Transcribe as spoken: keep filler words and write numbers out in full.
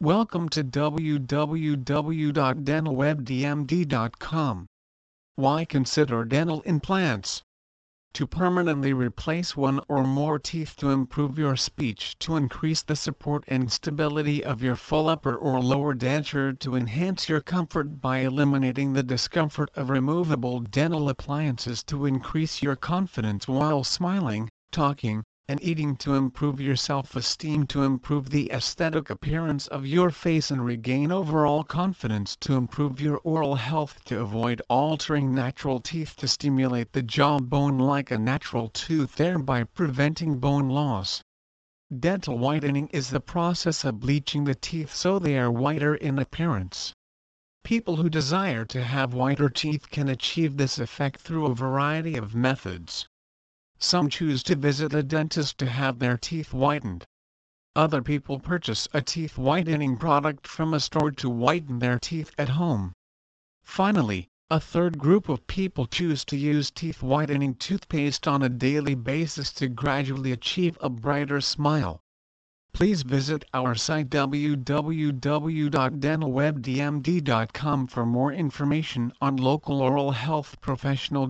Welcome to w w w dot dental web d m d dot com. Why consider dental implants? To permanently replace one or more teeth to improve your speech, to increase the support and stability of your full upper or lower denture, to enhance your comfort by eliminating the discomfort of removable dental appliances, to increase your confidence while smiling, talking, and eating, to improve your self-esteem, to improve the aesthetic appearance of your face and regain overall confidence, to improve your oral health, to avoid altering natural teeth, to stimulate the jawbone like a natural tooth, thereby preventing bone loss. Dental whitening is the process of bleaching the teeth so they are whiter in appearance. People who desire to have whiter teeth can achieve this effect through a variety of methods. Some choose to visit a dentist to have their teeth whitened. Other people purchase a teeth whitening product from a store to whiten their teeth at home. Finally, a third group of people choose to use teeth whitening toothpaste on a daily basis to gradually achieve a brighter smile. Please visit our site w w w dot dental web d m d dot com for more information on local oral health professional